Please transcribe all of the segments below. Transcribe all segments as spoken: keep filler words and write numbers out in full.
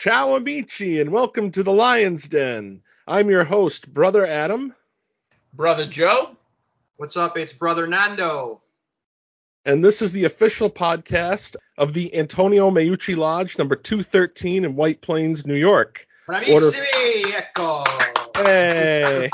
Ciao amici, and welcome to the Lion's Den. I'm your host, Brother Adam. Brother Joe. What's up? It's Brother Nando. And this is the official podcast of the Antonio Meucci Lodge, number two thirteen in White Plains, New York. Bravissimi, ecco. Hey.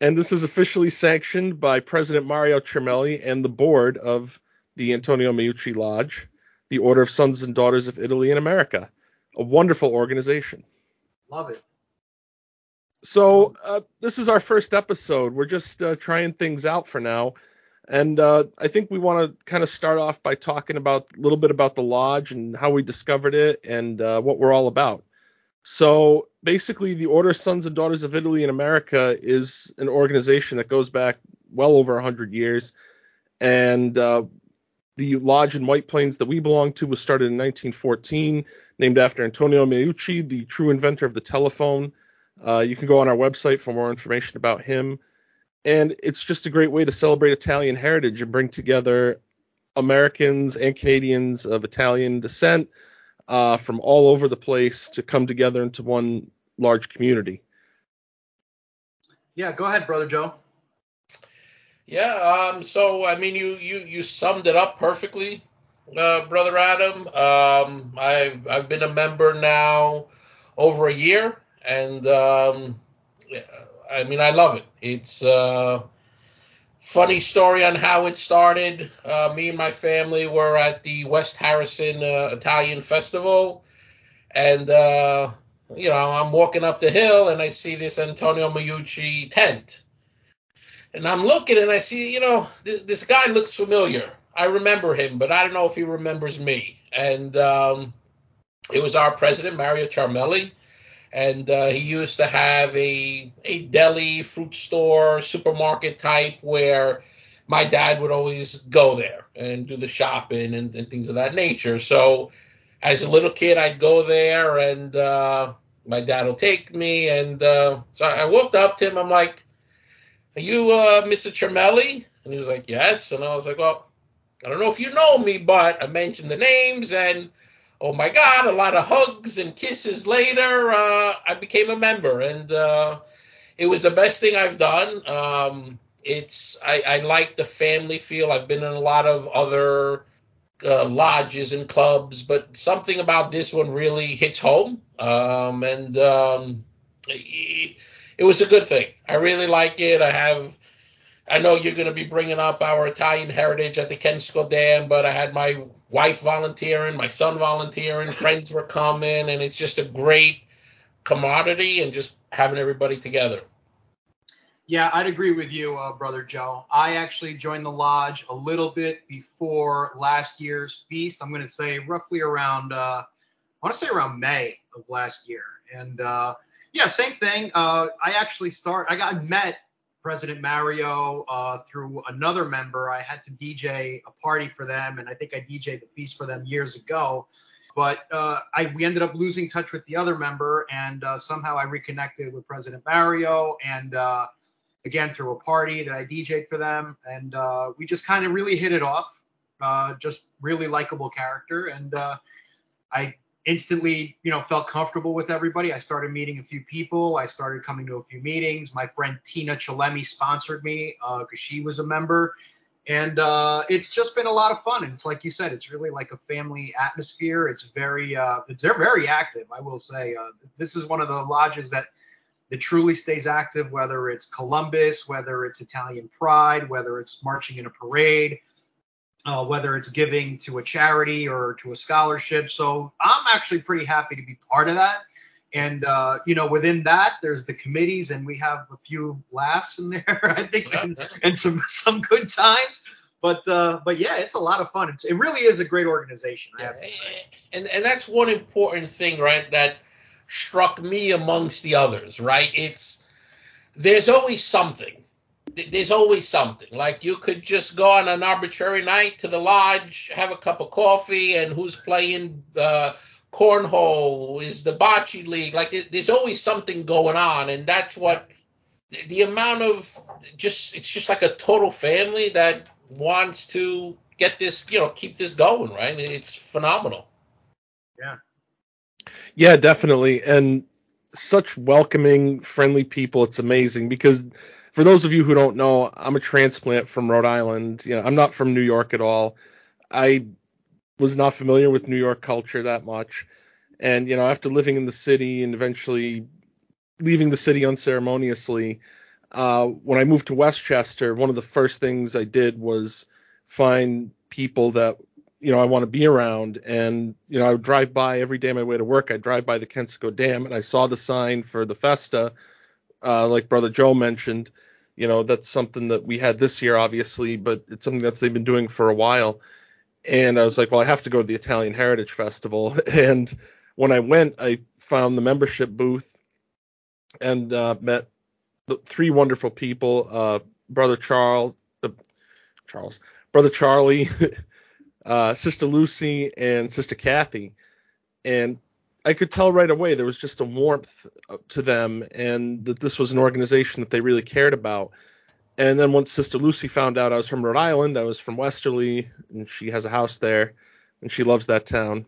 And this is officially sanctioned by President Mario Trimelli and the board of the Antonio Meucci Lodge, the Order of Sons and Daughters of Italy in America. A wonderful organization. Love it. So uh, this is our first episode. We're just uh, trying things out for now. And uh, I think we want to kind of start off by talking about a little bit about the lodge and how we discovered it and uh, what we're all about. So basically, the Order of Sons and Daughters of Italy in America is an organization that goes back well over one hundred years. And uh, the lodge in White Plains that we belong to was started in nineteen fourteen, named after Antonio Meucci, the true inventor of the telephone. Uh, you can go on our website for more information about him. And it's just a great way to celebrate Italian heritage and bring together Americans and Canadians of Italian descent uh, from all over the place to come together into one large community. Yeah, go ahead, Brother Joe. Yeah, um, so, I mean, you, you, you summed it up perfectly, uh, Brother Adam. Um, I've, I've been a member now over a year. And, um, I mean, I love it. It's a funny story on how it started. Uh, me and my family were at the West Harrison uh, Italian Festival. And, uh, you know, I'm walking up the hill and I see this Antonio Meucci tent. And I'm looking and I see, you know, th- this guy looks familiar. I remember him, but I don't know if he remembers me. And um, it was our president, Mario Trimelli. And uh, he used to have a a deli, fruit store, supermarket type where my dad would always go there and do the shopping and, and things of that nature. So as a little kid, I'd go there and uh, my dad will take me. And uh, so I walked up to him. I'm like, are you uh, Mister Trimelli? And he was like, yes. And I was like, well, I don't know if you know me, but I mentioned the names and oh my God, a lot of hugs and kisses later, uh, I became a member, and uh, it was the best thing I've done. Um, it's I, I like the family feel. I've been in a lot of other uh, lodges and clubs, but something about this one really hits home, um, and um, it, it was a good thing. I really like it. I have... I know you're going to be bringing up our Italian heritage at the Kensico Dam, but I had my wife volunteering, my son volunteering, friends were coming, and it's just a great commodity and just having everybody together. Yeah, I'd agree with you, uh, Brother Joe. I actually joined the lodge a little bit before last year's feast. I'm going to say roughly around, uh, I want to say around May of last year. And uh, yeah, same thing. Uh, I actually start, I got met President Mario uh, through another member. I had to D J a party for them, and I think I D J'd the feast for them years ago. But uh, I, we ended up losing touch with the other member, and uh, somehow I reconnected with President Mario, and uh, again through a party that I D J'd for them, and uh, we just kind of really hit it off. Uh, just really likable character, and uh, I instantly, you know, felt comfortable with everybody. I started meeting a few people. I started coming to a few meetings. My friend Tina Chillemi sponsored me because uh, she was a member. And uh, it's just been a lot of fun. And it's like you said, it's really like a family atmosphere. It's very, uh, it's, they're very active, I will say. Uh, this is one of the lodges that, that truly stays active, whether it's Columbus, whether it's Italian Pride, whether it's marching in a parade, Uh, whether it's giving to a charity or to a scholarship. So I'm actually pretty happy to be part of that. And, uh, you know, within that, there's the committees, and we have a few laughs in there, I think, and, and some some good times. But, uh, but yeah, it's a lot of fun. It's, it really is a great organization. I have to say. And, and that's one important thing, right, that struck me amongst the others, right? It's there's always something. There's always something. Like you could just go on an arbitrary night to the lodge, have a cup of coffee, and who's playing uh, cornhole is the bocce league. Like there's always something going on, and that's what the amount of just it's just like a total family that wants to get this, you know, keep this going, right? It's phenomenal. Yeah. Yeah, definitely. And such welcoming, friendly people. It's amazing because for those of you who don't know, I'm a transplant from Rhode Island. You know, I'm not from New York at all. I was not familiar with New York culture that much. And, you know, after living in the city and eventually leaving the city unceremoniously, uh, when I moved to Westchester, one of the first things I did was find people that, you know, I want to be around. And, you know, I would drive by every day on my way to work. I'd drive by the Kensico Dam and I saw the sign for the Festa, uh, like Brother Joe mentioned. You know, that's something that we had this year, obviously, but it's something that they've been doing for a while. And I was like, well, I have to go to the Italian Heritage Festival. And when I went, I found the membership booth and uh, met three wonderful people, uh, Brother Charles, uh, Charles, Brother Charlie, uh, Sister Lucy, and Sister Kathy. And I could tell right away there was just a warmth to them and that this was an organization that they really cared about. And then once Sister Lucy found out I was from Rhode Island, I was from Westerly, and she has a house there, and she loves that town.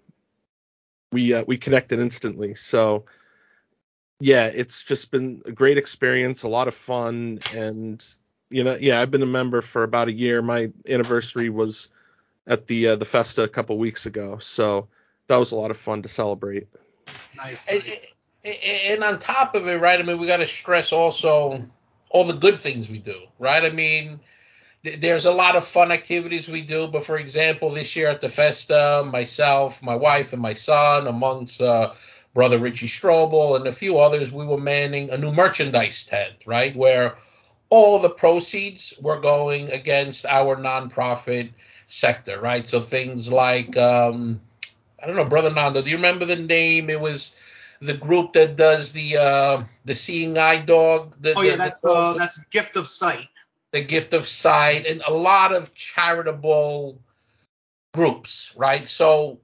We uh, we connected instantly. So, yeah, it's just been a great experience, a lot of fun. And, you know, yeah, I've been a member for about a year. My anniversary was at the uh, the Festa a couple weeks ago. So that was a lot of fun to celebrate. Nice. And, nice. and on top of it, right, I mean, we got to stress also all the good things we do, right? I mean, th- there's a lot of fun activities we do, but for example, this year at the Festa, myself, my wife, and my son, amongst uh, Brother Richie Strobel and a few others, we were manning a new merchandise tent, right, where all the proceeds were going against our nonprofit sector, right? So things like, um, I don't know, Brother Nando, do you remember the name? It was the group that does the uh, the seeing eye dog. The, oh, yeah, the, that's the uh, that's Gift of Sight. The Gift of Sight and a lot of charitable groups, right? So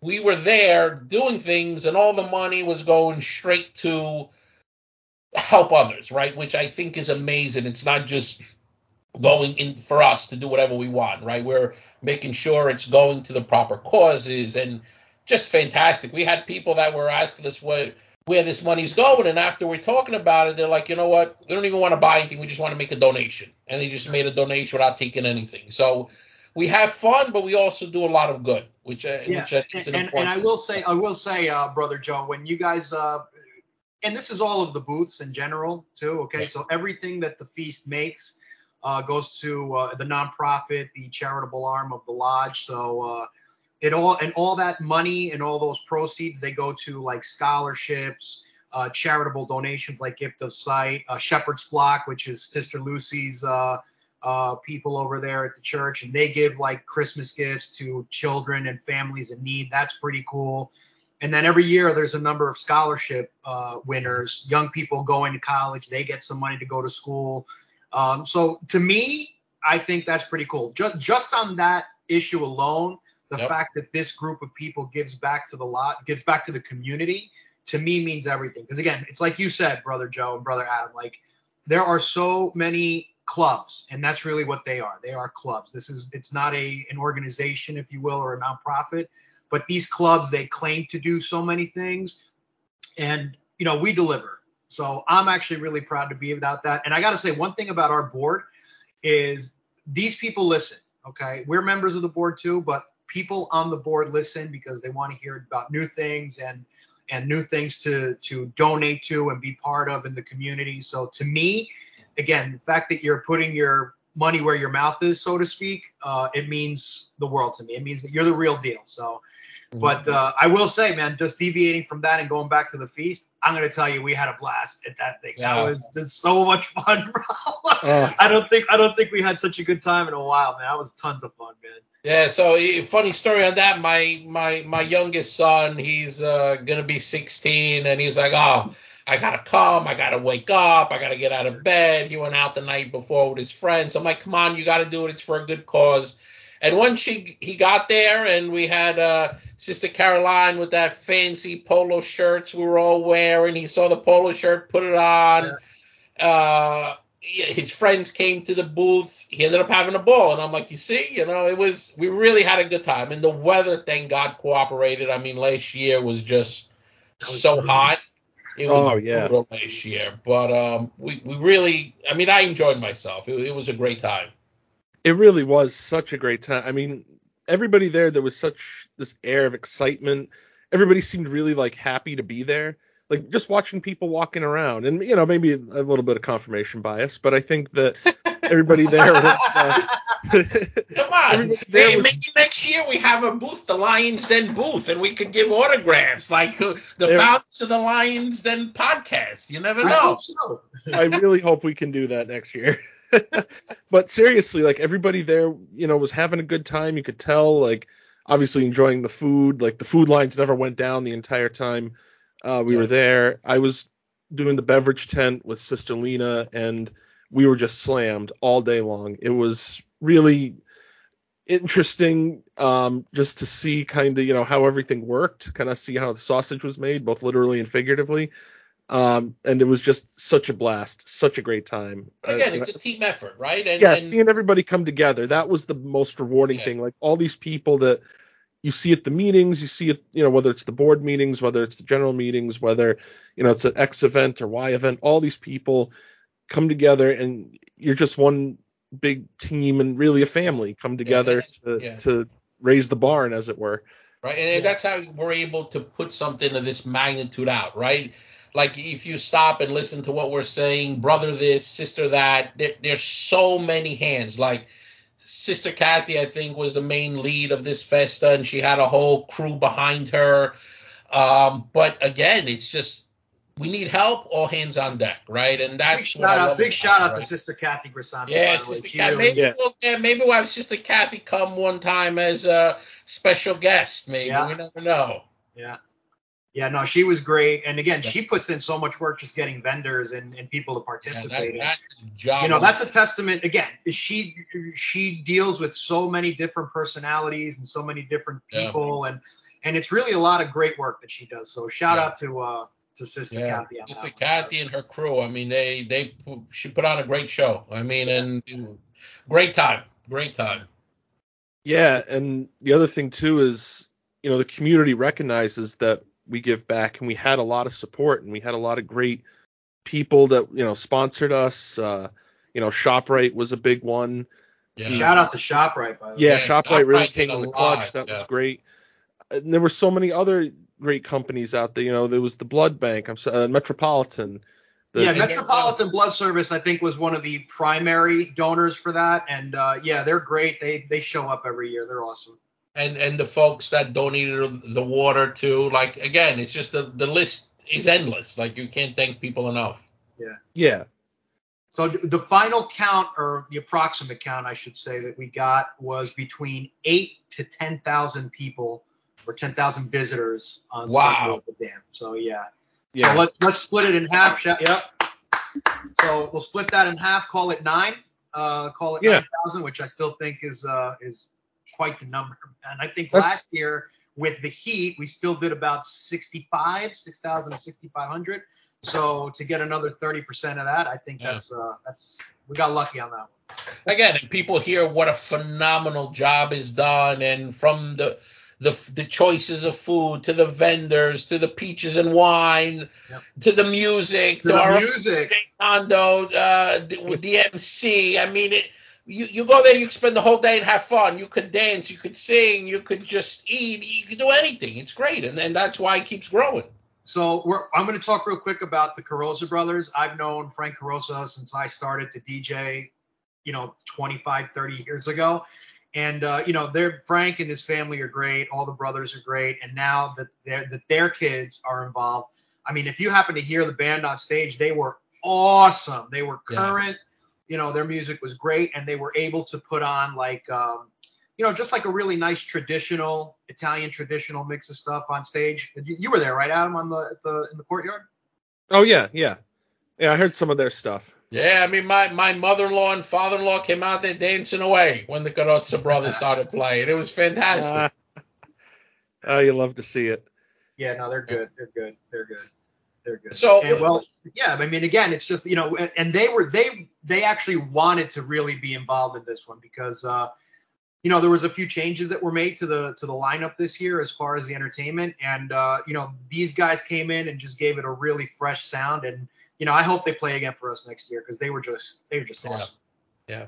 we were there doing things and all the money was going straight to help others, right? Which I think is amazing. It's not just going in for us to do whatever we want, right? We're making sure it's going to the proper causes and just fantastic. We had people that were asking us where, where this money's going, and after we're talking about it, they're like, you know what? We don't even want to buy anything. We just want to make a donation. And they just made a donation without taking anything. So we have fun, but we also do a lot of good, which, uh, yeah. which I think is an and, important. And I will say, I will say, uh, Brother Joe, when you guys, uh, and this is all of the booths in general too. Okay, yeah. So everything that the feast makes uh, goes to uh, the nonprofit, the charitable arm of the lodge. So. Uh, It all and all that money and all those proceeds, they go to like scholarships, uh, charitable donations like Gift of Sight, uh, Shepherd's Block, which is Sister Lucy's uh, uh, people over there at the church, and they give like Christmas gifts to children and families in need. That's pretty cool. And then every year there's a number of scholarship uh, winners, young people going to college, they get some money to go to school. Um, so to me, I think that's pretty cool. Just just on that issue alone. The yep. fact that this group of people gives back to the lot, gives back to the community, to me means everything. Because, again, it's like you said, Brother Joe and Brother Adam, like there are so many clubs, and that's really what they are. They are clubs. This is it's not a an organization, if you will, or a nonprofit. But these clubs, they claim to do so many things. And, you know, we deliver. So I'm actually really proud to be about that. And I got to say one thing about our board is these people listen, okay? We're members of the board, too, but people on the board listen because they want to hear about new things and and new things to to donate to and be part of in the community. So to me, again, the fact that you're putting your money where your mouth is, so to speak, uh, it means the world to me. It means that you're the real deal. So, mm-hmm. but uh, I will say, man, just deviating from that and going back to the feast, I'm going to tell you, we had a blast at that thing. Yeah. That was just so much fun, bro. uh. I don't think I don't think we had such a good time in a while, man. That was tons of fun, man. Yeah, so funny story on that. My my my youngest son, he's uh, gonna be sixteen, and he's like, oh, I gotta come, I gotta wake up, I gotta get out of bed. He went out the night before with his friends. I'm like, come on, you gotta do it. It's for a good cause. And once she he got there, and we had uh, Sister Caroline with that fancy polo shirts we were all wearing. He saw the polo shirt, put it on. Yeah. Uh, his friends came to the booth. he ended up having a ball. And I'm like, you see, you know, it was, we really had a good time. And the weather, thank God, cooperated. I mean, last year was just so hot. It was oh, yeah. brutal last year. But um, we, we really, I mean, I enjoyed myself. It, it was a great time. It really was such a great time. I mean, everybody there, there was such this air of excitement. Everybody seemed really, like, happy to be there. Like, just watching people walking around. And, you know, maybe a little bit of confirmation bias, but I think that everybody there was... Uh, Come on. They, was, maybe next year we have a booth, the Lions Den booth, and we could give autographs, like uh, the there, Fountains of the Lions Den podcast. You never know. I, I really hope we can do that next year. But seriously, like, everybody there, you know, was having a good time. You could tell, like, obviously enjoying the food. Like, the food lines never went down the entire time uh, we yeah. were there. I was doing the beverage tent with Sister Lena, and we were just slammed all day long. It was really interesting um, just to see kind of, you know, how everything worked, kind of see how the sausage was made, both literally and figuratively. Um, and it was just such a blast, such a great time. Again, uh, it's a team effort, right? And, yeah, and, seeing everybody come together, that was the most rewarding yeah. thing. Like, all these people that you see at the meetings, you see it, you know, whether it's the board meetings, whether it's the general meetings, whether, you know, it's an X event or Y event, all these people come together and you're just one big team and really a family come together yeah. to, yeah. to raise the barn, as it were. Right, and, and yeah. that's how we're able to put something of this magnitude out, right? Like, if you stop and listen to what we're saying, brother this, sister that, there, there's so many hands. Like, Sister Kathy, I think, was the main lead of this Festa, and she had a whole crew behind her. Um, but, again, it's just, we need help, all hands on deck, right? And that's big shout out, big shout out to Sister Kathy Grisanti. Yeah, Sister Kathy. Maybe, yeah. We'll, yeah, maybe we'll have Sister Kathy come one time as a special guest, maybe. Yeah. We never know. Yeah. Yeah, no, she was great. And again, yeah. she puts in so much work just getting vendors and, and people to participate. Yeah, that, that's a job. You know, that's a testament. Again, she she deals with so many different personalities and so many different people. Yeah. And and it's really a lot of great work that she does. So shout yeah. out to uh, to Sister yeah. Kathy. Sister Kathy and her crew. I mean, they they she put on a great show. I mean, yeah. and great time. Great time. Yeah, and the other thing, too, is, you know, the community recognizes that we give back, and we had a lot of support, and we had a lot of great people that, you know, sponsored us. Uh, you know, ShopRite was a big one. Yeah. Shout out to ShopRite, by the yeah, way. Yeah, ShopRite, ShopRite really came in the clutch. That yeah. was great. And there were so many other great companies out there. You know, there was the Blood Bank, I'm sorry, uh, Metropolitan. The, yeah, Metropolitan Blood Service, I think, was one of the primary donors for that. And uh, yeah, they're great. They they show up every year. They're awesome. And and the folks that donated the water to, like, again, it's just the, the list is endless. Like, you can't thank people enough. Yeah. Yeah. So the final count, or the approximate count, I should say, that we got was between eight to ten thousand people or ten thousand visitors on wow. the dam. So, yeah. Yeah. So let's, let's split it in half. Yep. So we'll split that in half, call it nine. Uh, call it yeah. nine thousand, which I still think is uh, is – quite the number. And I think That's, last year with the heat, we still did about sixty-five, six thousand to sixty-five hundred. So to get another thirty percent of that, I think yeah. that's uh, that's we got lucky on that one. Again, and people hear what a phenomenal job is done, and from the the the choices of food to the vendors to the peaches and wine yep. to the music to, to the our music, Kondo, uh, the, the M C. I mean it. You you go there, you can spend the whole day and have fun. You could dance, you could sing, you could just eat, you could do anything. It's great, and, and that's why it keeps growing. So we're, I'm going to talk real quick about the Carroza brothers. I've known Frank Carroza since I started to D J, you know, twenty-five, thirty years ago. And, uh, you know, they're, Frank and his family are great. All the brothers are great. And now that, that their kids are involved, I mean, if you happen to hear the band on stage, they were awesome. They were current. Yeah. You know, their music was great, and they were able to put on, like, um, you know, just like a really nice traditional Italian traditional mix of stuff on stage. You, you were there, right, Adam, on the, the in the courtyard? Oh yeah, yeah, yeah. I heard some of their stuff. Yeah, I mean, my, my mother-in-law and father-in-law came out there dancing away when the Carroza brothers started playing. It was fantastic. Uh, oh, you love to see it. Yeah, no, they're good. They're good. They're good. They're good. So and well, yeah, I mean, again, it's just, you know, and they were they they actually wanted to really be involved in this one because, uh, you know, there was a few changes that were made to the to the lineup this year as far as the entertainment. And, uh, you know, these guys came in and just gave it a really fresh sound. And, you know, I hope they play again for us next year because they were just they were just awesome. Yeah.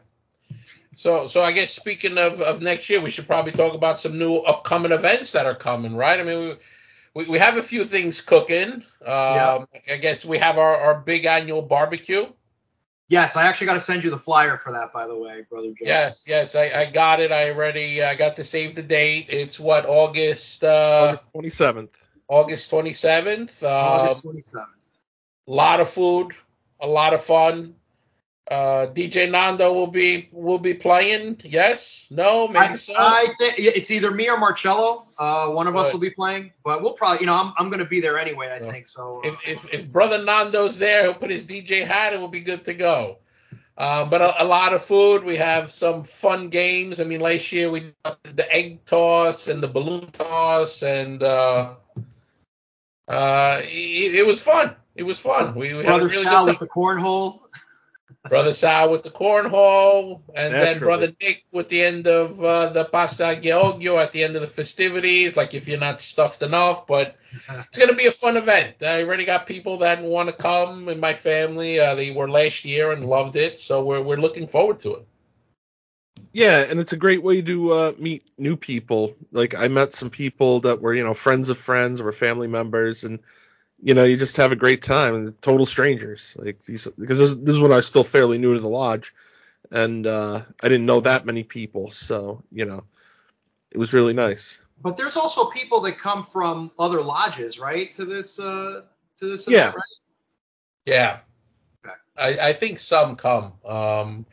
yeah. So so I guess speaking of, of next year, we should probably talk about some new upcoming events that are coming. Right. I mean, we, We we have a few things cooking. Um, yeah. I guess we have our, our big annual barbecue. Yes, I actually got to send you the flyer for that, by the way, Brother James. Yes, yes, I, I got it. I already I got to save the date. It's what, August? Uh, August twenty-seventh. August twenty-seventh. Um, August twenty-seventh. A lot of food, a lot of fun. Uh, D J Nando will be will be playing. Yes, no, maybe I, so. I think it's either me or Marcello. Uh, one of but, us will be playing, but we'll probably, you know, I'm I'm gonna be there anyway. I so think so. If, uh, if if Brother Nando's there, he'll put his D J hat and we'll be good to go. Uh, but a, a lot of food. We have some fun games. I mean, last year we did the egg toss and the balloon toss, and uh, uh, it, it was fun. It was fun. We, we had a really Sal good time. With the cornhole. Brother Sal with the cornhole, and Naturally. Then Brother Nick with the end of uh, the pasta Giorgio at the end of the festivities, like if you're not stuffed enough. But it's going to be a fun event. I already got people that want to come in my family. Uh, they were last year and loved it, so we're we're looking forward to it. Yeah, and it's a great way to uh, meet new people. Like I met some people that were, you know, friends of friends or family members, and you know, you just have a great time and total strangers like these, because this, this is when I was still fairly new to the lodge and uh, I didn't know that many people. So, you know, it was really nice. But there's also people that come from other lodges, right? To this, uh, to this. Yeah. Event, right? Yeah. Okay. I, I think some come. Um,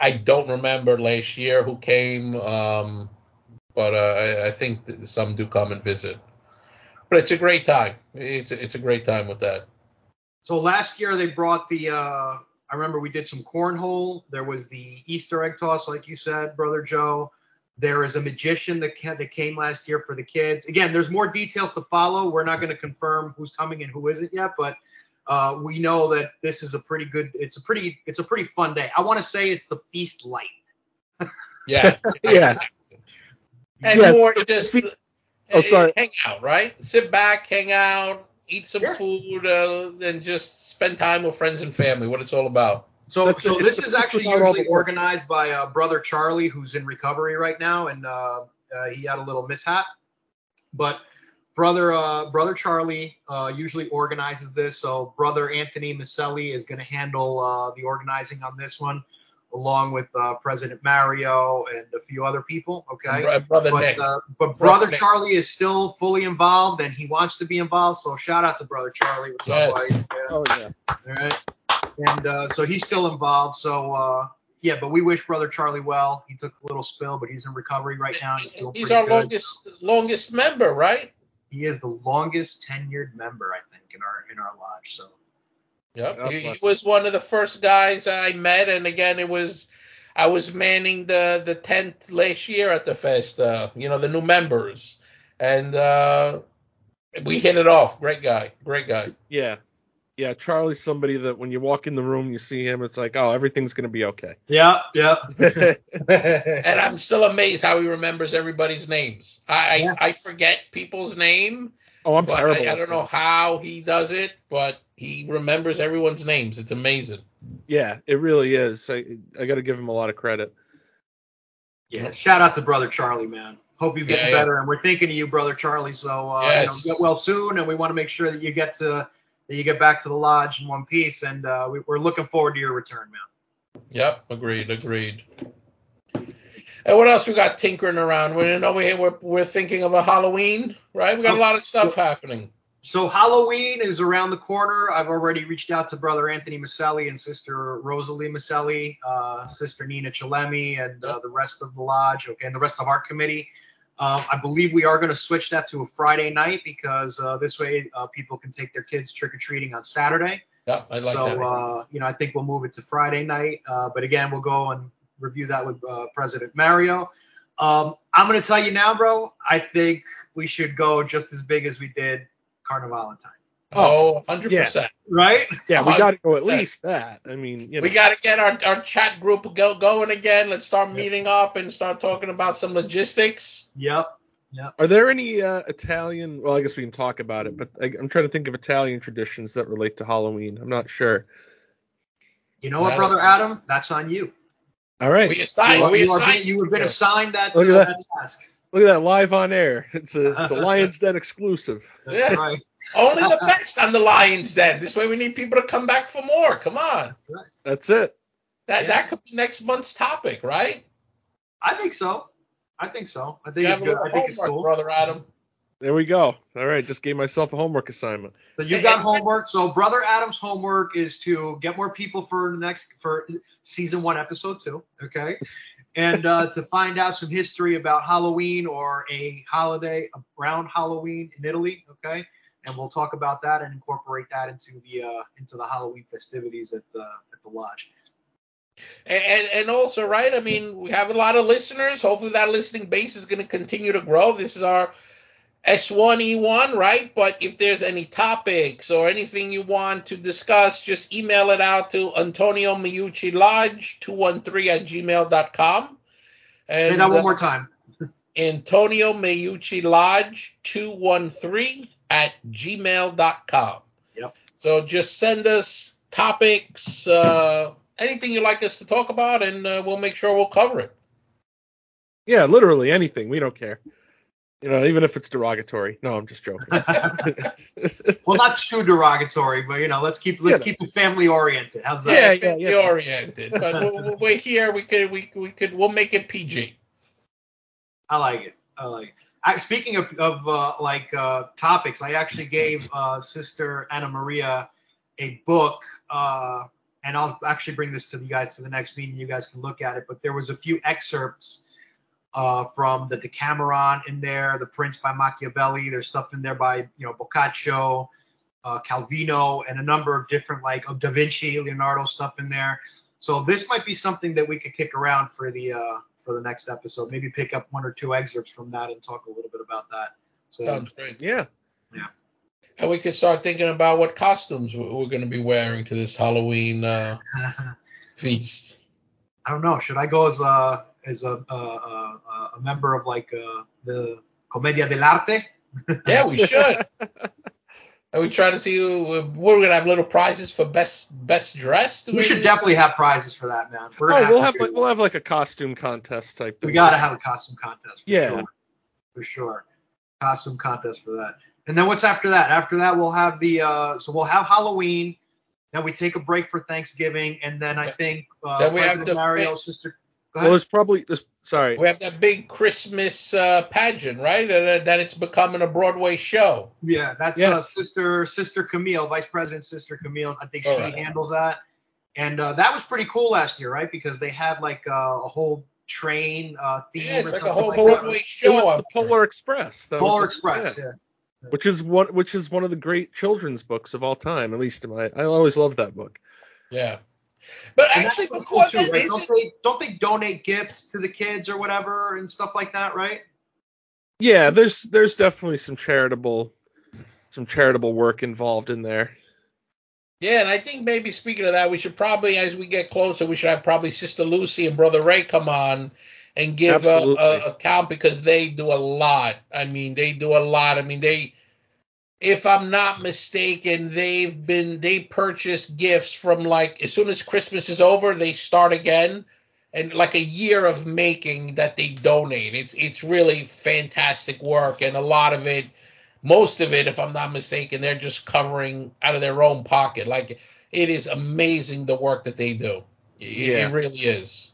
I don't remember last year who came, um, but uh, I, I think some do come and visit. But it's a great time. It's a, it's a great time with that. So last year they brought the, uh, I remember we did some cornhole. There was the Easter egg toss, like you said, Brother Joe. There is a magician that, ca- that came last year for the kids. Again, there's more details to follow. We're not going to confirm who's coming and who isn't yet, but uh, we know that this is a pretty good, it's a pretty, it's a pretty fun day. I want to say it's the feast light. Yeah. yeah. And yeah, more just... Feast- Oh, sorry. Hang out, right? Sit back, hang out, eat some yeah. food, uh, and just spend time with friends and family. What it's all about. So, That's so it. this it's is actually usually organized by uh, Brother Charlie, who's in recovery right now, and uh, uh, he had a little mishap. But brother, uh, brother Charlie uh, usually organizes this. So, Brother Anthony Maselli is going to handle uh, the organizing on this one, along with uh, President Mario and a few other people, okay? Brother but, Nick. Uh, but Brother, Brother Charlie Nick. is still fully involved, and he wants to be involved, so shout out to Brother Charlie. What's yes. up, buddy? Yeah. Oh, yeah. All right. And uh, so he's still involved, so, uh, yeah, but we wish Brother Charlie well. He took a little spill, but he's in recovery right now. He's, he's our good, longest so. longest member, right? He is the longest tenured member, I think, in our in our lodge, so. Yep, he, he was one of the first guys I met, and again, it was I was manning the, the tent last year at the Festa, you know, the new members, and uh, we hit it off. Great guy, great guy. Yeah, yeah, Charlie's somebody that when you walk in the room, you see him, it's like, oh, everything's gonna be okay. Yeah, yeah. And I'm still amazed how he remembers everybody's names. I yeah. I, I forget people's name. Oh, I'm terrible. I, I don't know how he does it, but. He remembers everyone's names. It's amazing. Yeah, it really is. I I got to give him a lot of credit. Yeah, shout out to Brother Charlie, man. Hope he's getting yeah, better, yeah. and we're thinking of you, Brother Charlie. So uh, yes. you know, get well soon, and we want to make sure that you get to that you get back to the lodge in one piece, and uh, we, we're looking forward to your return, man. Yep, agreed, agreed. And what else we got tinkering around? We you know we we're, we're thinking of a Halloween, right? We got a lot of stuff happening. So Halloween is around the corner. I've already reached out to Brother Anthony Maselli and Sister Rosalie Maselli, uh, Sister Nina Chillemi, and uh, the rest of the lodge, okay, and the rest of our committee. Uh, I believe we are going to switch that to a Friday night because uh, this way uh, people can take their kids trick-or-treating on Saturday. Yeah, I like so, that. So, uh, you know, I think we'll move it to Friday night. Uh, but, again, we'll go and review that with uh, President Mario. Um, I'm going to tell you now, bro, I think we should go just as big as we did Carnival time. Oh, one hundred percent. Yeah. Right? Yeah, we got to go at least that. I mean, you know. We got to get our, our chat group go, going again. Let's start meeting yep. up and start talking about some logistics. Yep. Yep. Are there any uh, Italian – well, I guess we can talk about it, but I, I'm trying to think of Italian traditions that relate to Halloween. I'm not sure. You know what, Brother Adam? That's on you. All right. We assigned, you, we you, assigned. Are, you have been assigned that, uh, that task. Look at that, live on air. It's a, it's a Lion's Den exclusive. That's right. Only the best on the Lion's Den. This way we need people to come back for more. Come on. That's it. That yeah. that could be next month's topic, right? I think so. I think so. I think you it's good. I think homework, it's cool. Brother Adam. There we go. All right. Just gave myself a homework assignment. So you got homework. So Brother Adam's homework is to get more people for next for season one, episode two. Okay. And uh, to find out some history about Halloween or a holiday around Halloween in Italy. Okay. And we'll talk about that and incorporate that into the uh, into the Halloween festivities at the at the lodge. And and also, right? I mean, we have a lot of listeners. Hopefully, that listening base is going to continue to grow. This is our S one E one, right? But if there's any topics or anything you want to discuss, just email it out to Antonio Meucci Lodge two one three at gmail dot com. And, Say that one uh, more time. Antonio Meucci Lodge two one three at gmail dot com. Yep. So just send us topics, uh, anything you'd like us to talk about, and uh, we'll make sure we'll cover it. Yeah, literally anything. We don't care. You know, even if it's derogatory. No, I'm just joking. Well, not too derogatory, but you know, let's keep let's yeah, keep it family oriented. How's that? Yeah, yeah, family yeah. oriented. But we're, we're here. We could we we could we'll make it P G. I like it. I like it. I, speaking of, of uh, like uh, topics, I actually gave uh, Sister Anna Maria a book, uh, and I'll actually bring this to you guys to the next meeting. You guys can look at it. But there was a few excerpts uh, from the Decameron in there, The Prince by Machiavelli. There's stuff in there by you know Boccaccio, uh, Calvino, and a number of different like oh, Da Vinci, Leonardo stuff in there. So this might be something that we could kick around for the. Uh, for the next episode, maybe pick up one or two excerpts from that and talk a little bit about that. So, sounds great. Yeah. Yeah. And we can start thinking about what costumes we're going to be wearing to this Halloween uh, feast. I don't know. Should I go as a, as a, a, a, a member of like uh, the Commedia del Arte? Yeah, we should. And we try to see who, we're gonna have little prizes for best best dressed. We should definitely have prizes for that, man. We're oh, we'll have, have like we'll have like a costume contest type. We gotta have a costume contest. For yeah, sure. for sure. Costume contest for that. And then what's after that? After that, we'll have the uh, so we'll have Halloween. Then we take a break for Thanksgiving, and then I think uh, then we President have Mario big, sister. Well, there's probably there's, sorry. We have that big Christmas uh, pageant, right? Uh, that it's becoming a Broadway show. Yeah, that's yes. uh, Sister Sister Camille, Vice President Sister Camille. I think All she right. handles that. And uh, that was pretty cool last year, right? Because they had like uh, a whole train uh, theme. Yeah, it's or like a whole like Broadway that. show. It was the Polar Express. That Polar was the, Express. Yeah. yeah. Which is one which is one of the great children's books of all time, at least in my. I always loved that book. Yeah. But and actually, before cool too, that, right? don't, they, don't they donate gifts to the kids or whatever and stuff like that, right? Yeah, there's there's definitely some charitable some charitable work involved in there. Yeah, and I think maybe speaking of that, we should probably, as we get closer, we should have probably Sister Lucy and Brother Ray come on and give a, a, a count because they do a lot. I mean, they do a lot. I mean, they. If I'm not mistaken, they've been they purchased gifts from like as soon as Christmas is over, they start again, and like a year of making that they donate. It's it's really fantastic work, and a lot of it, most of it, if I'm not mistaken, they're just covering out of their own pocket. Like it is amazing the work that they do. It, yeah. it really is.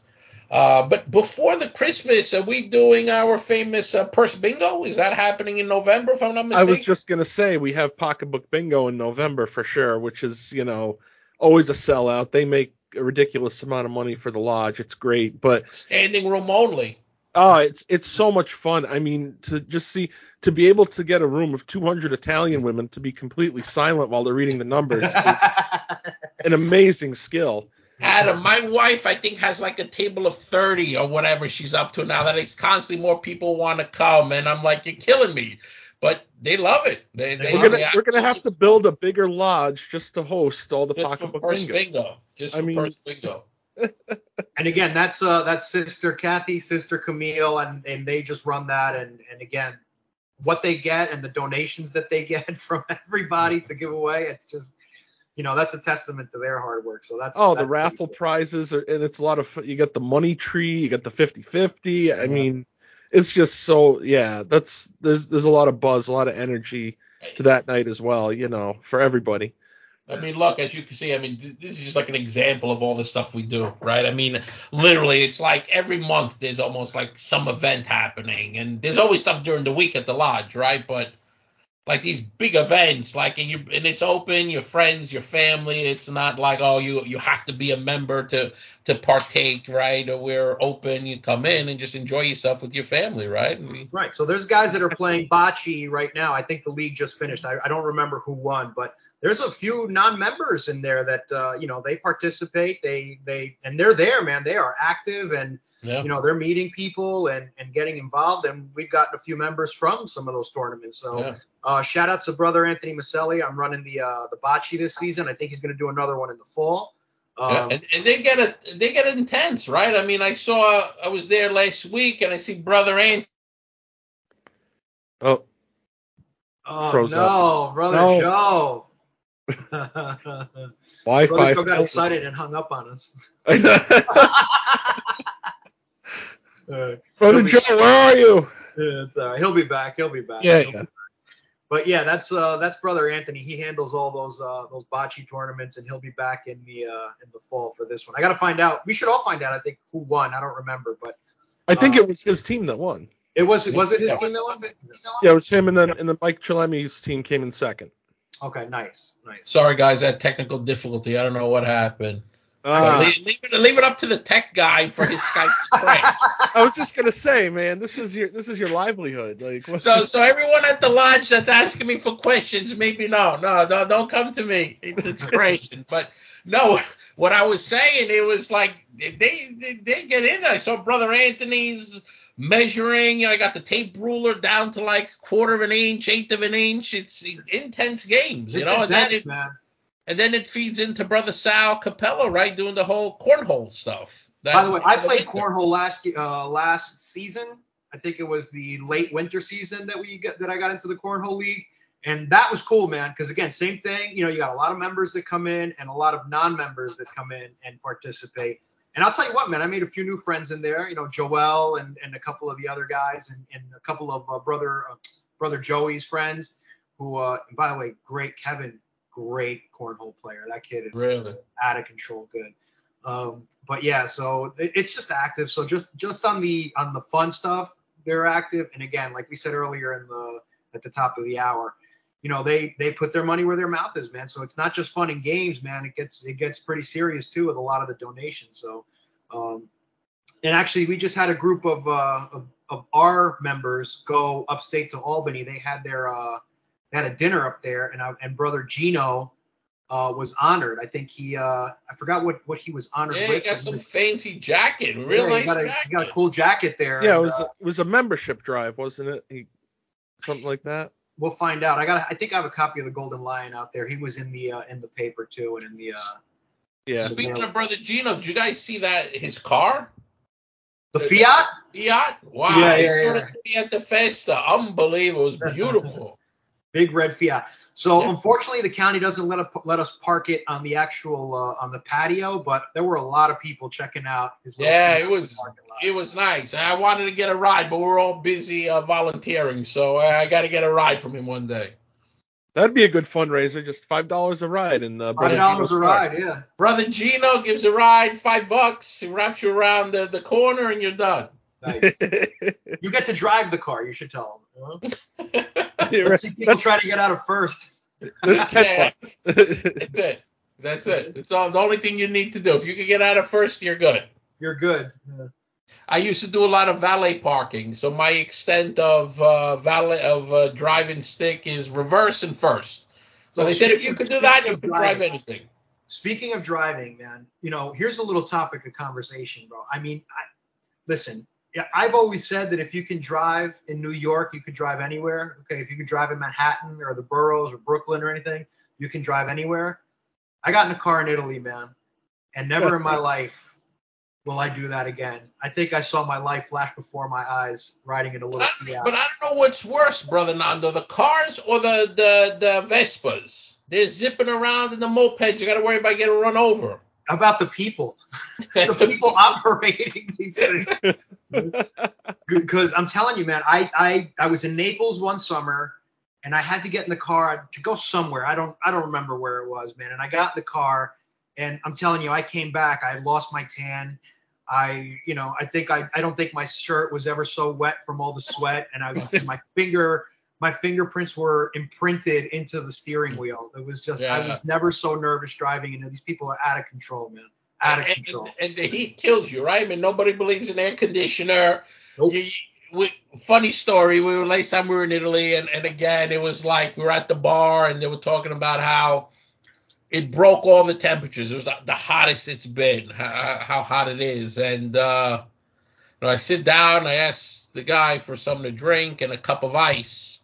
Uh, but before the Christmas, are we doing our famous uh, purse bingo? Is that happening in November, if I'm not mistaken? I was just going to say, we have pocketbook bingo in November for sure, which is, you know, always a sellout. They make a ridiculous amount of money for the lodge. It's great, but standing room only. Oh, it's it's so much fun. I mean, to just see, to be able to get a room of two hundred Italian women to be completely silent while they're reading the numbers is an amazing skill. Adam, my wife, I think, has like a table of thirty or whatever she's up to now. That it's constantly more people want to come, and I'm like, you're killing me. But they love it. They, they, we're going to have to build a bigger lodge just to host all the pocketbook bingo. bingo. Just I for mean, first bingo. And again, that's uh, that's Sister Kathy, Sister Camille, and, and they just run that. And, and again, what they get and the donations that they get from everybody to give away, it's just, you know, that's a testament to their hard work. So that's oh, that's the raffle cool. prizes, are, and it's a lot of. You got the money tree, you got the fifty-fifty. I yeah. mean. It's just so yeah. That's there's there's a lot of buzz, a lot of energy to that night as well. You know, for everybody. I mean, look, as you can see, I mean, th- this is just like an example of all the stuff we do, right? I mean, literally, it's like every month there's almost like some event happening, and there's always stuff during the week at the lodge, right? But like these big events, like and you and it's open, your friends, your family. It's not like oh, you you have to be a member to. to partake, right? Or we're open, you come in and just enjoy yourself with your family, right? We- right. So there's guys that are playing bocce right now. I think the league just finished. I, I don't remember who won, but there's a few non-members in there that, uh, you know, they participate, they, they, and they're there, man. They are active and, yeah. you know, they're meeting people and, and getting involved. And we've gotten a few members from some of those tournaments. So yeah. uh, shout out to Brother Anthony Maselli. I'm running the, uh, the bocce this season. I think he's going to do another one in the fall. Um, yeah, and, and they get a, they get intense, right? I mean, I saw I was there last week, and I see Brother Anthony. Oh, oh no, up. Brother no. Joe. Wi-Fi. Brother Joe got excited and hung up on us. uh, Brother Joe, back. Where are you? Yeah, it's all right. He'll be back. He'll be back. Yeah, he'll yeah. Be back. But yeah, that's uh, that's Brother Anthony. He handles all those uh, those bocce tournaments, and he'll be back in the uh, in the fall for this one. I gotta find out. We should all find out. I think who won. I don't remember, but I think um, it was his team that won. It was was it his yeah. team that won? Yeah, it was him, and then and then Mike Chillemi's team came in second. Okay, nice, nice. Sorry guys, I had technical difficulty. I don't know what happened. Uh, leave, leave, it, leave it up to the tech guy for his Skype. I was just gonna say, man, this is your this is your livelihood. Like, so this? so everyone at the lodge that's asking me for questions, maybe no, no, no, don't come to me. It's inspiration, but no. What I was saying, it was like they they, they get in. I saw Brother Anthony's measuring. You know, I got the tape ruler down to like quarter of an inch, eighth of an inch. It's, it's intense games, you it's know. Intense, and it, man. And then it feeds into Brother Sal Capella, right, doing the whole cornhole stuff. That, By the way, I played cornhole last uh, last season. I think it was the late winter season that we got, that I got into the cornhole league, and that was cool, man. Because again, same thing. You know, you got a lot of members that come in and a lot of non-members that come in and participate. And I'll tell you what, man, I made a few new friends in there. You know, Joel and, and a couple of the other guys, and, and a couple of uh, brother uh, brother Joey's friends, who, uh, and by the way, great Kevin. Great cornhole player. That kid is really? just out of control good. Um, but yeah, so it, it's just active. So just just on the on the fun stuff, they're active. And again, like we said earlier in the at the top of the hour, you know, they they put their money where their mouth is, man. So it's not just fun and games, man. It gets it gets pretty serious too with a lot of the donations. So um, and actually we just had a group of uh of, of our members go upstate to Albany. They had their uh had a dinner up there, and I, and Brother Gino uh, was honored. I think he, uh, I forgot what, what he was honored yeah, with. Yeah, he got some this. fancy jacket, real yeah, nice got a, jacket. He got a cool jacket there. Yeah, and, it was uh, it was a membership drive, wasn't it? He, something like that. We'll find out. I got. I think I have a copy of the Golden Lion out there. He was in the uh, in the paper too, and in the. Uh, yeah. Speaking the of Brother Gino, did you guys see that his car? The Fiat. Fiat. Wow. Yeah, yeah, yeah. Sort of Fiat the Festa. Unbelievable. It was beautiful. Big red Fiat. So yeah. Unfortunately, the county doesn't let, a, let us park it on the actual uh, on the patio, but there were a lot of people checking out his little yeah, it was it was nice. I wanted to get a ride, but we we're all busy uh, volunteering, so I got to get a ride from him one day. That'd be a good fundraiser, just five dollars a ride and uh, five dollars a ride, yeah. Brother Gino gives a ride, five bucks. He wraps you around the, the corner, and you're done. Nice. You get to drive the car. You should tell him. Huh? Let's see people try to get out of first. That's ten bucks. That's it. That's it. It's all the only thing you need to do. If you can get out of first, you're good. You're good. Yeah. I used to do a lot of valet parking, so my extent of uh, valet of uh, driving stick is reverse and first. So well, they said if you could do that, you could drive anything. Speaking of driving, man, you know, here's a little topic of conversation, bro. I mean, I, listen. I've always said that if you can drive in New York, you could drive anywhere. Okay, if you could drive in Manhattan or the boroughs or Brooklyn or anything, you can drive anywhere. I got in a car in Italy, man, and never in my life will I do that again. I think I saw my life flash before my eyes riding in a little I, Fiat. But I don't know what's worse, Brother Nando, the cars or the, the, the Vespas. They're zipping around in the mopeds. You got to worry about getting run over. How about the people? The people operating these things. Because I'm telling you, man, I, I, I was in Naples one summer, and I had to get in the car to go somewhere. I don't I don't remember where it was, man. And I got in the car, and I'm telling you, I came back. I had lost my tan. I, you know, I think I, I don't think my shirt was ever so wet from all the sweat, and I was my finger. My fingerprints were imprinted into the steering wheel. It was just, yeah. I was never so nervous driving. And these people are out of control, man. Out of and, control. And, and the heat kills you, right? I mean, nobody believes in air conditioner. Nope. You, we, funny story. We were last time we were in Italy. And, and again, it was like we were at the bar and they were talking about how it broke all the temperatures. It was the, the hottest it's been, how, how hot it is. And uh, you know, I sit down, I ask the guy for something to drink and a cup of ice.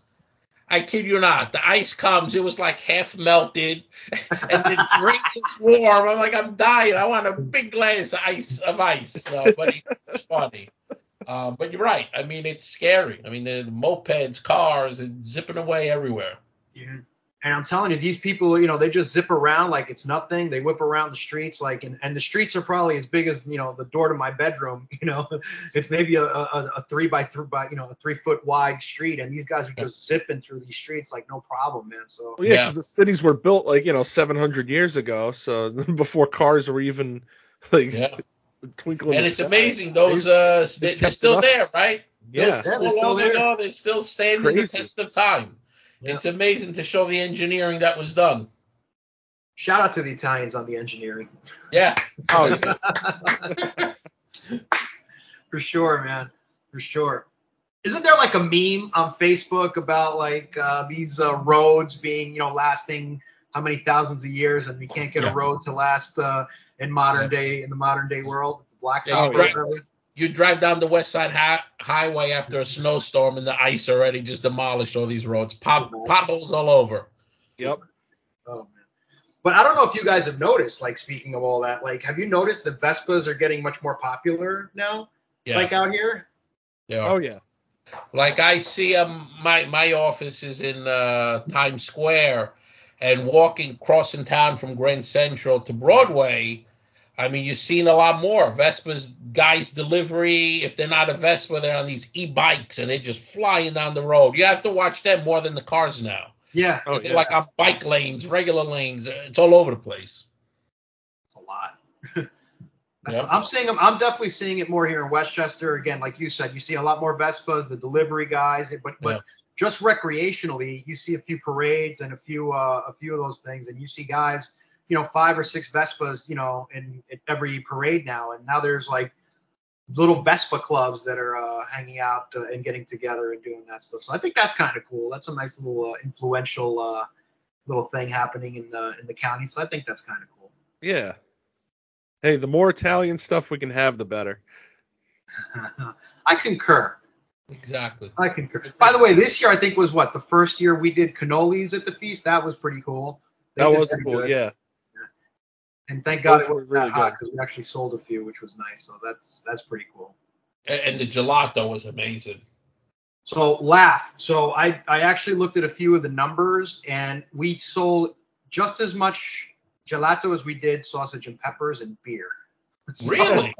I kid you not. The ice comes. It was like half melted, and the drink is warm. I'm like, I'm dying. I want a big glass of ice. Of ice. Uh, but it's funny. Uh, but you're right. I mean, it's scary. I mean, the, the mopeds, cars, and zipping away everywhere. Yeah. And I'm telling you, these people, you know, they just zip around like it's nothing. They whip around the streets like, and, and the streets are probably as big as, you know, the door to my bedroom. You know, it's maybe a, a, a three by three by, you know, a three foot wide street. And these guys are just zipping through these streets like no problem, man. So, well, yeah, because yeah. the cities were built like, you know, seven hundred years ago. So before cars were even like yeah. twinkling. And it's amazing. Those uh, they, they're still up. there, right? Yeah. They're, yeah, they're still there. Know, they still stand the test of time. Yeah. It's amazing to show the engineering that was done. Shout out to the Italians on the engineering. Yeah. Oh, yeah. For sure, man. For sure. Isn't there like a meme on Facebook about like uh, these uh, roads being, you know, lasting how many thousands of years, and we can't get yeah. a road to last uh, in modern yeah. day in the modern day world? Blacktop. Yeah, right. You drive down the West Side hi- Highway after a snowstorm, and the ice already just demolished all these roads. Pop potholes all over. Yep. Oh man. But I don't know if you guys have noticed. Like, speaking of all that, like, have you noticed that Vespas are getting much more popular now? Yeah. Like out here. Yeah. Oh yeah. Like I see, um, my my office is in uh, Times Square, and walking crossing town from Grand Central to Broadway. I mean, you've seen a lot more. Vespa's guys delivery, if they're not a Vespa, they're on these e-bikes, and they're just flying down the road. You have to watch them more than the cars now. Yeah. Oh, they're yeah. like on bike lanes, regular lanes. It's all over the place. It's a lot. That's, yep. I'm seeing them. I'm definitely seeing it more here in Westchester. Again, like you said, you see a lot more Vespas, the delivery guys, but but yep. just recreationally, you see a few parades and a few uh, a few of those things, and you see guys, you know, five or six Vespas, you know, in, in every parade now. And now there's like little Vespa clubs that are uh, hanging out uh, and getting together and doing that stuff. So I think that's kind of cool. That's a nice little uh, influential uh, little thing happening in the, in the county. So I think that's kind of cool. Yeah. Hey, the more Italian stuff we can have, the better. I concur. Exactly. I concur. By the way, this year I think was what, the first year we did cannolis at the feast. That was pretty cool. They that was cool. Good. Yeah. And thank God it was really hot because we actually sold a few, which was nice. So that's that's pretty cool. And the gelato was amazing. So laugh. So I, I actually looked at a few of the numbers, and we sold just as much gelato as we did sausage and peppers and beer. So, really?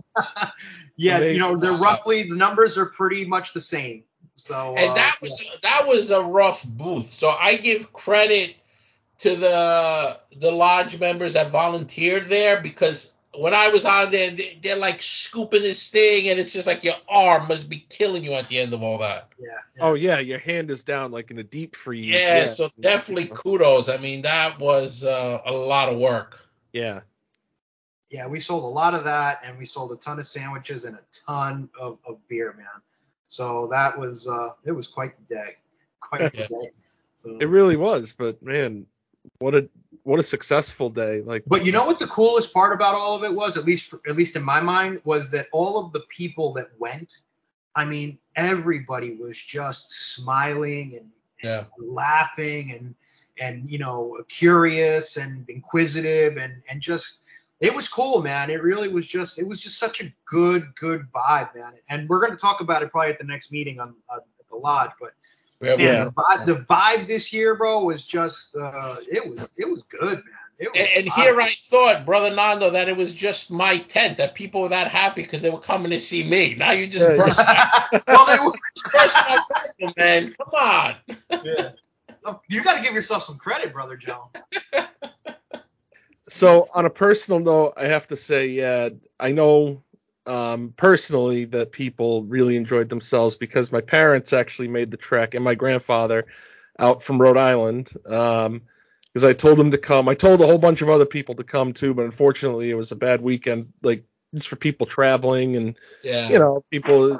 Yeah, amazing. You know, they're roughly, the numbers are pretty much the same. So and uh, that was yeah. that was a rough booth. So I give credit to the the lodge members that volunteered there, because when I was out there, they, they're like scooping this thing, and it's just like your arm must be killing you at the end of all that. Yeah. yeah. Oh yeah, your hand is down like in a deep freeze. Yeah, yeah. So definitely kudos. I mean, that was uh, a lot of work. Yeah. Yeah, we sold a lot of that, and we sold a ton of sandwiches and a ton of, of beer, man. So that was uh, it was quite the day, quite yeah. the day. So it really was, but man. What a what a successful day! Like, but you know what the coolest part about all of it was, at least for, at least in my mind, was that all of the people that went I mean, everybody was just smiling and, and yeah. laughing and, and, you know, curious and inquisitive and, and just, it was cool, man. It really was just, it was just such a good, good vibe, man. And we're going to talk about it probably at the next meeting on, on the lodge, but yeah, man, yeah. The, vibe, the vibe this year, bro, was just, uh, it was, it was good, man. And, and here I thought, Brother Nando, that it was just my tent, that people were that happy because they were coming to see me. Now you just yeah, burst yeah. my well, they were burst my tent, man. Come on. Yeah. You got to give yourself some credit, Brother John. So on a personal note, I have to say, yeah, I know um, personally that people really enjoyed themselves because my parents actually made the trek and my grandfather out from Rhode Island. Um Because I told them to come. I told a whole bunch of other people to come too, but unfortunately it was a bad weekend, like just for people traveling and, yeah. you know, people,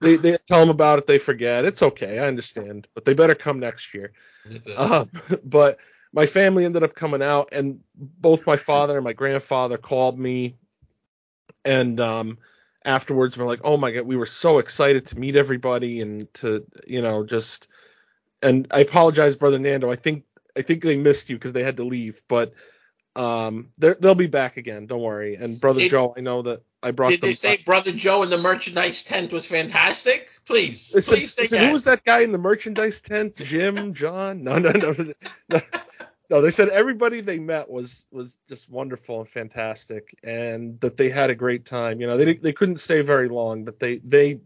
they, they tell them about it, they forget. It's okay, I understand, but they better come next year. Uh, but my family ended up coming out, and both my father and my grandfather called me, and um, afterwards we're like, oh my God, we were so excited to meet everybody and to, you know, just, and I apologize, Brother Nando, I think, I think they missed you because they had to leave, but um, they'll be back again. Don't worry. And Brother did, Joe, I know that I brought did them. Did they say back. Brother Joe in the merchandise tent was fantastic? Please, listen, please listen, say who was that guy in the merchandise tent? Jim, John? No, no, no, no, no. They said everybody they met was was just wonderful and fantastic, and that they had a great time. You know, they they couldn't stay very long, but they they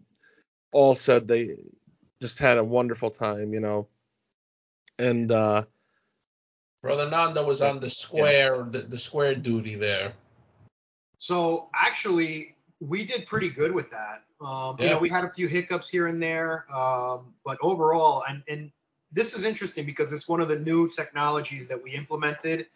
all said they just had a wonderful time. You know, and. uh Brother Nando was on the square, yeah. the, the square duty there. So actually, we did pretty good with that. Um, yeah. You know, we had a few hiccups here and there, um, but overall, and, and this is interesting because it's one of the new technologies that we implemented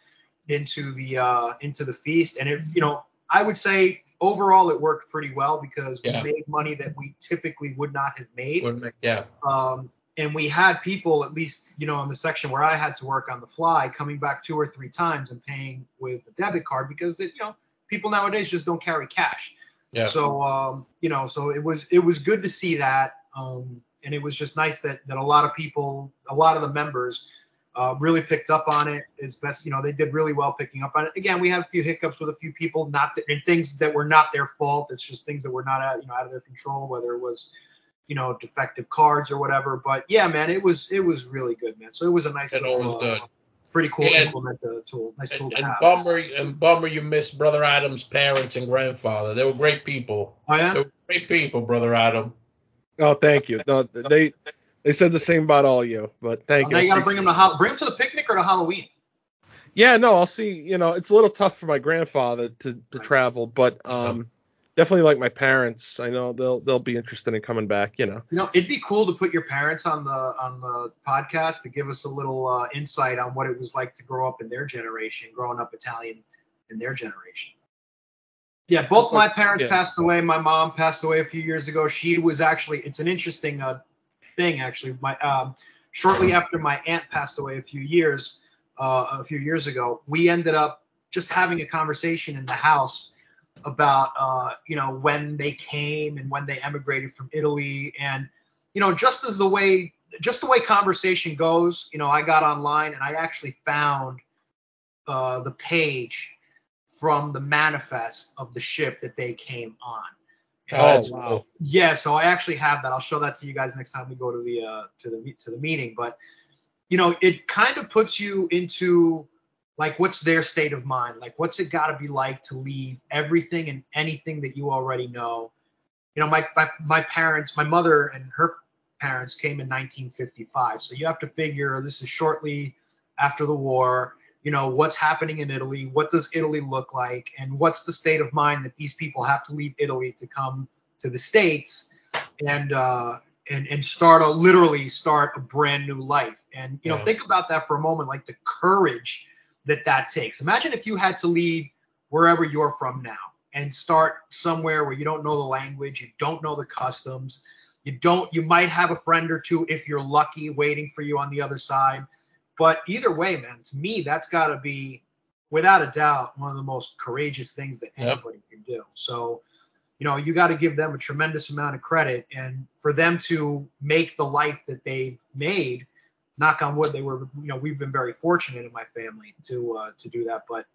into the uh, into the feast, and it, you know, I would say overall it worked pretty well because yeah. we made money that we typically would not have made. Would make, yeah. Um, And we had people, at least, you know, in the section where I had to work on the fly, coming back two or three times and paying with a debit card because, it, you know, people nowadays just don't carry cash. Yeah. So, um, you know, so it was it was good to see that. Um, and it was just nice that, that a lot of people, a lot of the members uh, really picked up on it as best, you know, they did really well picking up on it. Again, we had a few hiccups with a few people, not th- and things that were not their fault. It's just things that were not out, you know, out of their control, whether it was, you know, defective cards or whatever. But yeah, man, it was it was really good, man. So it was a nice, it little, was good. Uh, pretty cool and, implement uh, tool. Nice and, tool to and have. Bummer, and bummer you missed Brother Adam's parents and grandfather. They were great people. Oh, yeah? They were great people, Brother Adam. Oh, thank you. No, they they said the same about all of you, but thank oh, you. Now you got to bring them to ho- bring them to the picnic or to Halloween. Yeah, no, I'll see. You know, it's a little tough for my grandfather to, to right. travel, but um. Oh. Definitely like my parents. I know they'll they'll be interested in coming back. You know. You know, it'd be cool to put your parents on the on the podcast to give us a little uh, insight on what it was like to grow up in their generation, growing up Italian in their generation. Yeah, both my parents yeah. passed away. My mom passed away a few years ago. She was actually it's an interesting uh, thing actually. My um, shortly after my aunt passed away a few years uh, a few years ago, we ended up just having a conversation in the house about uh you know when they came and when they emigrated from Italy, and you know just as the way just the way conversation goes, you know I got online and I actually found uh the page from the manifest of the ship that they came on. Oh, oh wow. Cool. Yeah, so I actually have that. I'll show that to you guys next time we go to the uh to the to the meeting, but you know it kind of puts you into like, what's their state of mind? Like, what's it got to be like to leave everything and anything that you already know? You know, my, my my parents, my mother and her parents came in nineteen fifty-five. So you have to figure this is shortly after the war. You know, what's happening in Italy? What does Italy look like? And what's the state of mind that these people have to leave Italy to come to the States and uh, and and start a literally start a brand new life? And, you know, yeah. think about that for a moment, like the courage that that takes. Imagine if you had to leave wherever you're from now and start somewhere where you don't know the language, you don't know the customs, you don't, you might have a friend or two if you're lucky waiting for you on the other side. But either way, man, to me, that's got to be, without a doubt, one of the most courageous things that anybody yep. can do. So, you know, you got to give them a tremendous amount of credit. And for them to make the life that they've made, knock on wood, they were, you know, we've been very fortunate in my family to uh, to do that. But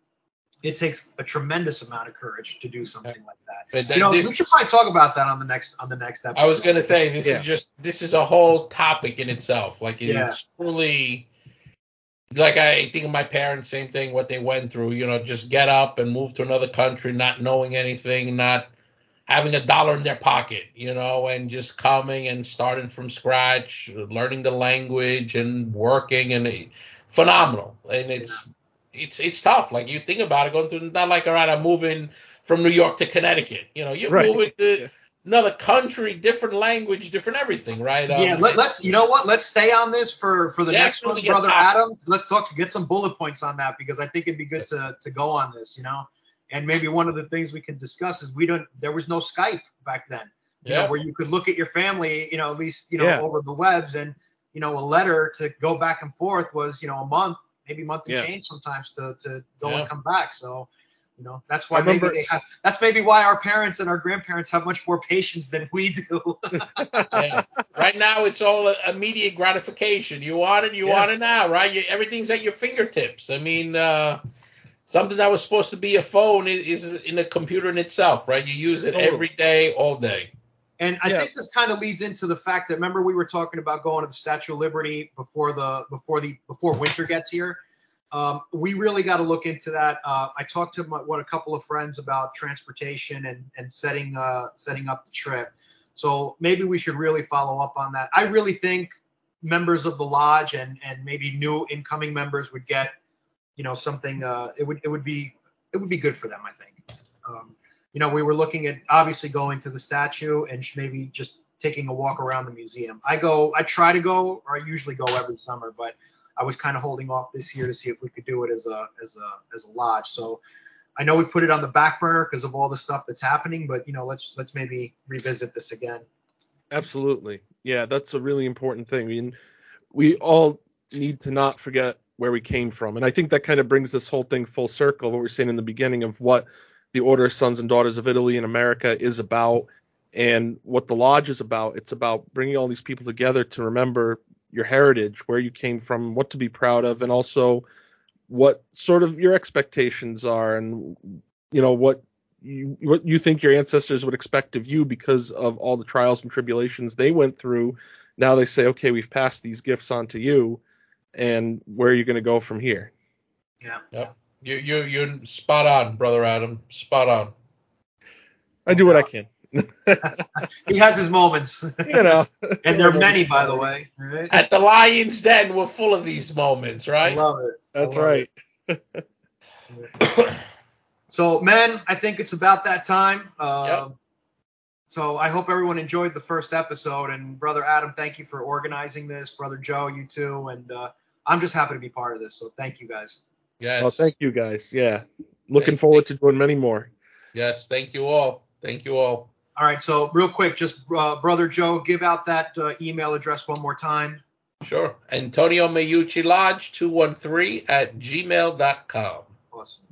it takes a tremendous amount of courage to do something like that. But that, you know, this, we should probably talk about that on the next on the next episode. I was going to say this yeah. is just this is a whole topic in itself. Like it's yeah. truly, like I think of my parents, same thing, what they went through. You know, just get up and move to another country, not knowing anything, not having a dollar in their pocket, you know, and just coming and starting from scratch, learning the language and working, and it, phenomenal. And it's. Yeah. It's it's tough. Like you think about it, going through, not like, all right, I'm moving from New York to Connecticut. You know, you're right. moving to yeah. another country, different language, different everything, right? Um, yeah. Let, let's. You know what? Let's stay on this for, for the next one, Brother Adam. Let's talk. Get some bullet points on that, because I think it'd be good to to go on this. You know, and maybe one of the things we can discuss is we don't. There was no Skype back then. You yeah. know, where you could look at your family. You know, at least you know yeah. over the webs, and you know, a letter to go back and forth was you know a month. Maybe a month and yeah. change sometimes to, to go yeah. and come back. So, you know, that's why remember, maybe they have, that's maybe why our parents and our grandparents have much more patience than we do. yeah. Right now, it's all immediate gratification. You want it, you yeah. want it now, right? You, everything's at your fingertips. I mean, uh, something that was supposed to be a phone is, is in a computer in itself, right? You use it totally. Every day, all day. And I yeah. think this kind of leads into the fact that, remember, we were talking about going to the Statue of Liberty before the before the before winter gets here. Um, we really got to look into that. Uh, I talked to my, what a couple of friends about transportation and and setting uh, setting up the trip. So maybe we should really follow up on that. I really think members of the lodge and and maybe new incoming members would get, you know, something. Uh, it would it would be it would be good for them, I think. Um, You know, we were looking at obviously going to the statue and maybe just taking a walk around the museum. I go, I try to go, or I usually go every summer, but I was kind of holding off this year to see if we could do it as a as a as a lodge. So I know we put it on the back burner because of all the stuff that's happening, but you know, let's let's maybe revisit this again. Absolutely, yeah, that's a really important thing. I mean, we all need to not forget where we came from, and I think that kind of brings this whole thing full circle. What we were saying in the beginning of what the Order of Sons and Daughters of Italy in America is about, and what the lodge is about. It's about bringing all these people together to remember your heritage, where you came from, what to be proud of, and also what sort of your expectations are, and you know what you, what you think your ancestors would expect of you because of all the trials and tribulations they went through. Now they say, okay, we've passed these gifts on to you, and where are you going to go from here? Yeah. Yep. You you you're spot on, Brother Adam. Spot on. I do what I can. He has his moments, you know, and there are many, by the way. Right? At the Lion's Den, we're full of these moments, right? I love it. That's right. So, men, I think it's about that time. Uh, yep. So I hope everyone enjoyed the first episode, and Brother Adam, thank you for organizing this. Brother Joe, you too, and uh, I'm just happy to be part of this. So thank you guys. Yes. Well, thank you guys. Yeah. Looking thank, forward thank, to doing many more. Yes. Thank you all. Thank you all. All right. So real quick, just uh, Brother Joe, give out that uh, email address one more time. Sure. Antonio Meucci Lodge two one three at gmail dot com. Awesome.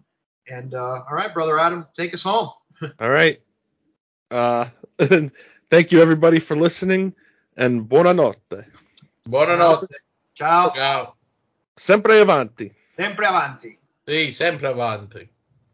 And uh, all right, Brother Adam, take us home. All right. Uh, thank you everybody for listening, and buonanotte. Buonanotte. Ciao. Ciao. Sempre avanti. Sempre avanti. Sì, sempre avanti.